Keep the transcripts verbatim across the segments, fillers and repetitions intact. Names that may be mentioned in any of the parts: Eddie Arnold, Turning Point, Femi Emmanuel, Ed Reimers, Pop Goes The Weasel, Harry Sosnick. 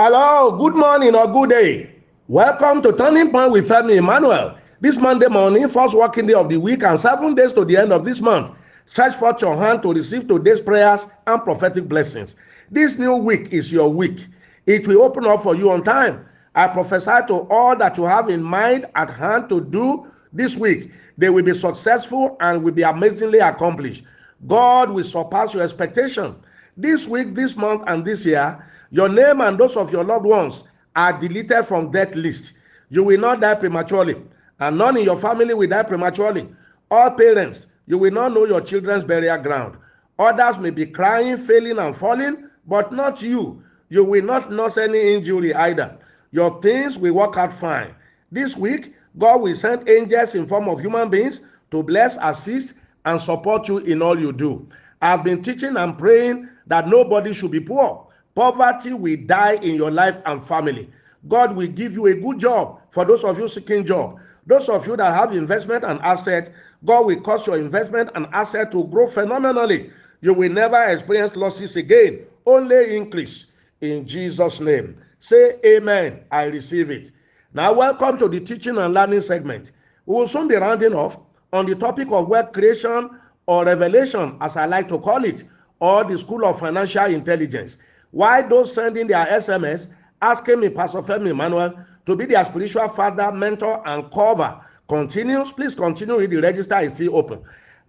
Hello, good morning or good day. Welcome to Turning Point with Femi Emmanuel. This Monday morning, first working day of the week and seven days to the end of this month. Stretch forth your hand to receive today's prayers and prophetic blessings. This new week is your week. It will open up for you on time. I prophesy to all that you have in mind at hand to do this week. They will be successful and will be amazingly accomplished. God will surpass your expectation. This week, this month, and this year, your name and those of your loved ones are deleted from death list. You will not die prematurely, and none in your family will die prematurely. All parents, you will not know your children's burial ground. Others may be crying, failing, and falling, but not you. You will not nurse any injury either. Your things will work out fine. This week, God will send angels in form of human beings to bless, assist, and support you in all you do. I've been teaching and praying that nobody should be poor. Poverty will die in your life and family. God will give you a good job for those of you seeking job. Those of you that have investment and asset, God will cause your investment and asset to grow phenomenally. You will never experience losses again, only increase. In Jesus' name, say amen. I receive it. Now, welcome to the teaching and learning segment. We will soon be rounding off on the topic of wealth creation, or revelation, as I like to call it, or the School of Financial Intelligence. Why those sending their S M S asking me, Pastor Femi Emmanuel, to be their spiritual father, mentor, and cover continues? Please continue. The register is still open.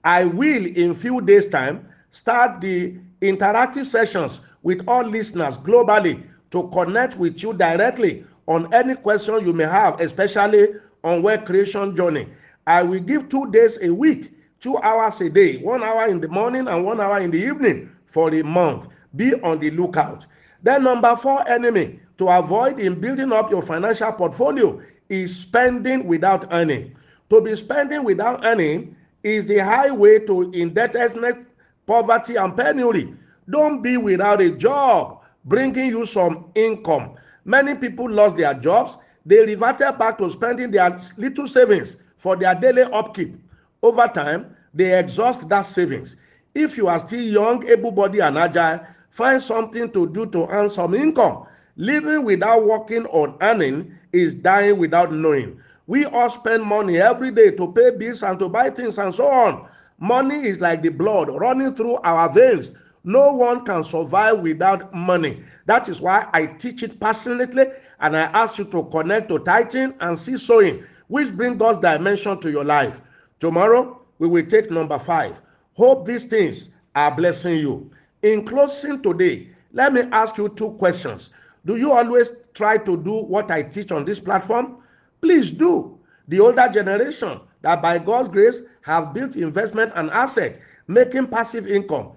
I will, in few days' time, start the interactive sessions with all listeners globally to connect with you directly on any question you may have, especially on wealth creation journey. I will give two days a week, two hours a day, one hour in the morning and one hour in the evening for a month. Be on the lookout. Then number four enemy to avoid in building up your financial portfolio is spending without earning. To be spending without earning is the highway to indebtedness, poverty, and penury. Don't be without a job bringing you some income. Many people lost their jobs. They reverted back to spending their little savings for their daily upkeep. Over time, they exhaust that savings. If you are still young, able-bodied, and agile, find something to do to earn some income. Living without working or earning is dying without knowing. We all spend money every day to pay bills and to buy things and so on. Money is like the blood running through our veins. No one can survive without money. That is why I teach it passionately, and I ask you to connect to tithing and seed sowing, which brings God's dimension to your life. Tomorrow, we will take number five. Hope these things are blessing you. In closing today, let me ask you two questions. Do you always try to do what I teach on this platform? Please do. The older generation that by God's grace have built investment and asset, making passive income,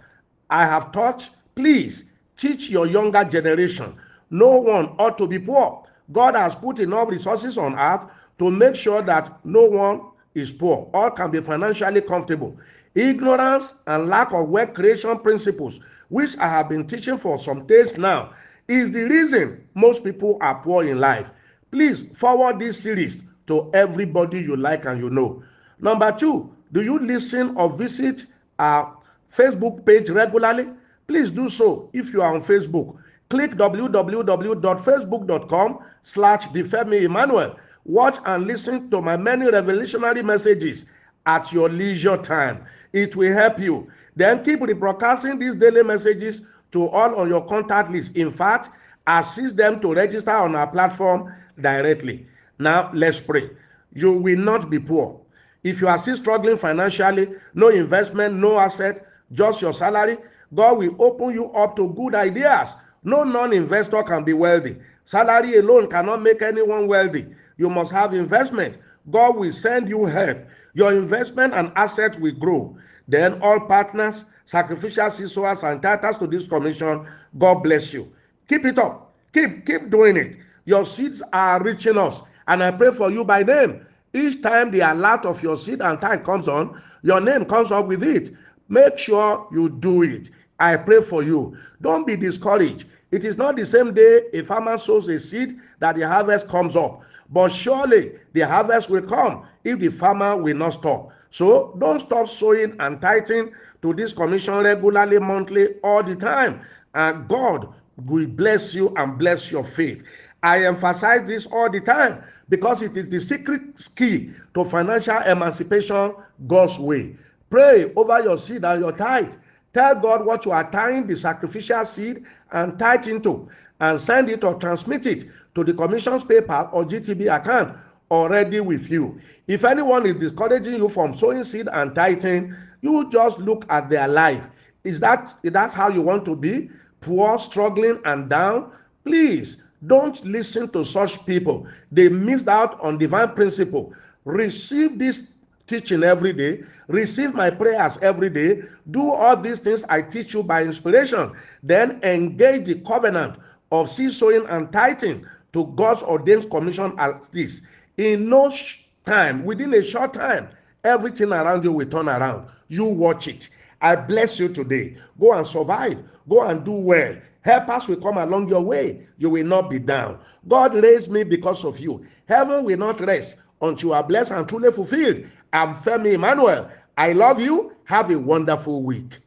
I have taught, please teach your younger generation. No one ought to be poor. God has put enough resources on earth to make sure that no one is poor or can be financially comfortable. Ignorance and lack of wealth creation principles, which I have been teaching for some days now, is the reason most people are poor in life. Please forward this series to everybody you like and you know. Number two, do you listen or visit our Facebook page regularly? Please do so if you are on Facebook. Click w w w dot facebook dot com slash the Femi Emmanuel. Watch and listen to my many revolutionary messages at your leisure time. It will help you. Then keep rebroadcasting these daily messages to all on your contact list. In fact, assist them to register on our platform directly. Now, let's pray. You will not be poor. If you are still struggling financially, no investment, no asset, just your salary, God will open you up to good ideas. No non-investor can be wealthy. Salary alone cannot make anyone wealthy. You must have investment. God will send you help. Your investment and assets will grow. Then all partners, sacrificial sowers, and titles to this commission, God bless you. Keep it up. Keep, keep doing it. Your seeds are reaching us, and I pray for you by name. Each time the alert of your seed and tithe comes on, your name comes up with it. Make sure you do it. I pray for you. Don't be discouraged. It is not the same day a farmer sows a seed that the harvest comes up. But surely the harvest will come if the farmer will not stop. So don't stop sowing and tithing to this commission regularly, monthly, all the time. And God will bless you and bless your faith. I emphasize this all the time because it is the secret key to financial emancipation God's way. Pray over your seed and your tithe. Tell God what you are tying the sacrificial seed and tithe into, and send it or transmit it to the Commission's PayPal or G T B account already with you. If anyone is discouraging you from sowing seed and tithing, you just look at their life. Is that that's how you want to be? Poor, struggling, and down? Please don't listen to such people. They missed out on divine principle. Receive this teaching every day. Receive my prayers every day. Do all these things I teach you by inspiration. Then engage the covenant of seed sowing and tithing to God's ordained commission as this. In no time, within a short time, everything around you will turn around. You watch it. I bless you today. Go and survive. Go and do well. Helpers will come along your way. You will not be down. God raised me because of you. Heaven will not rest until you are blessed and truly fulfilled. I'm Femi Emmanuel. I love you. Have a wonderful week.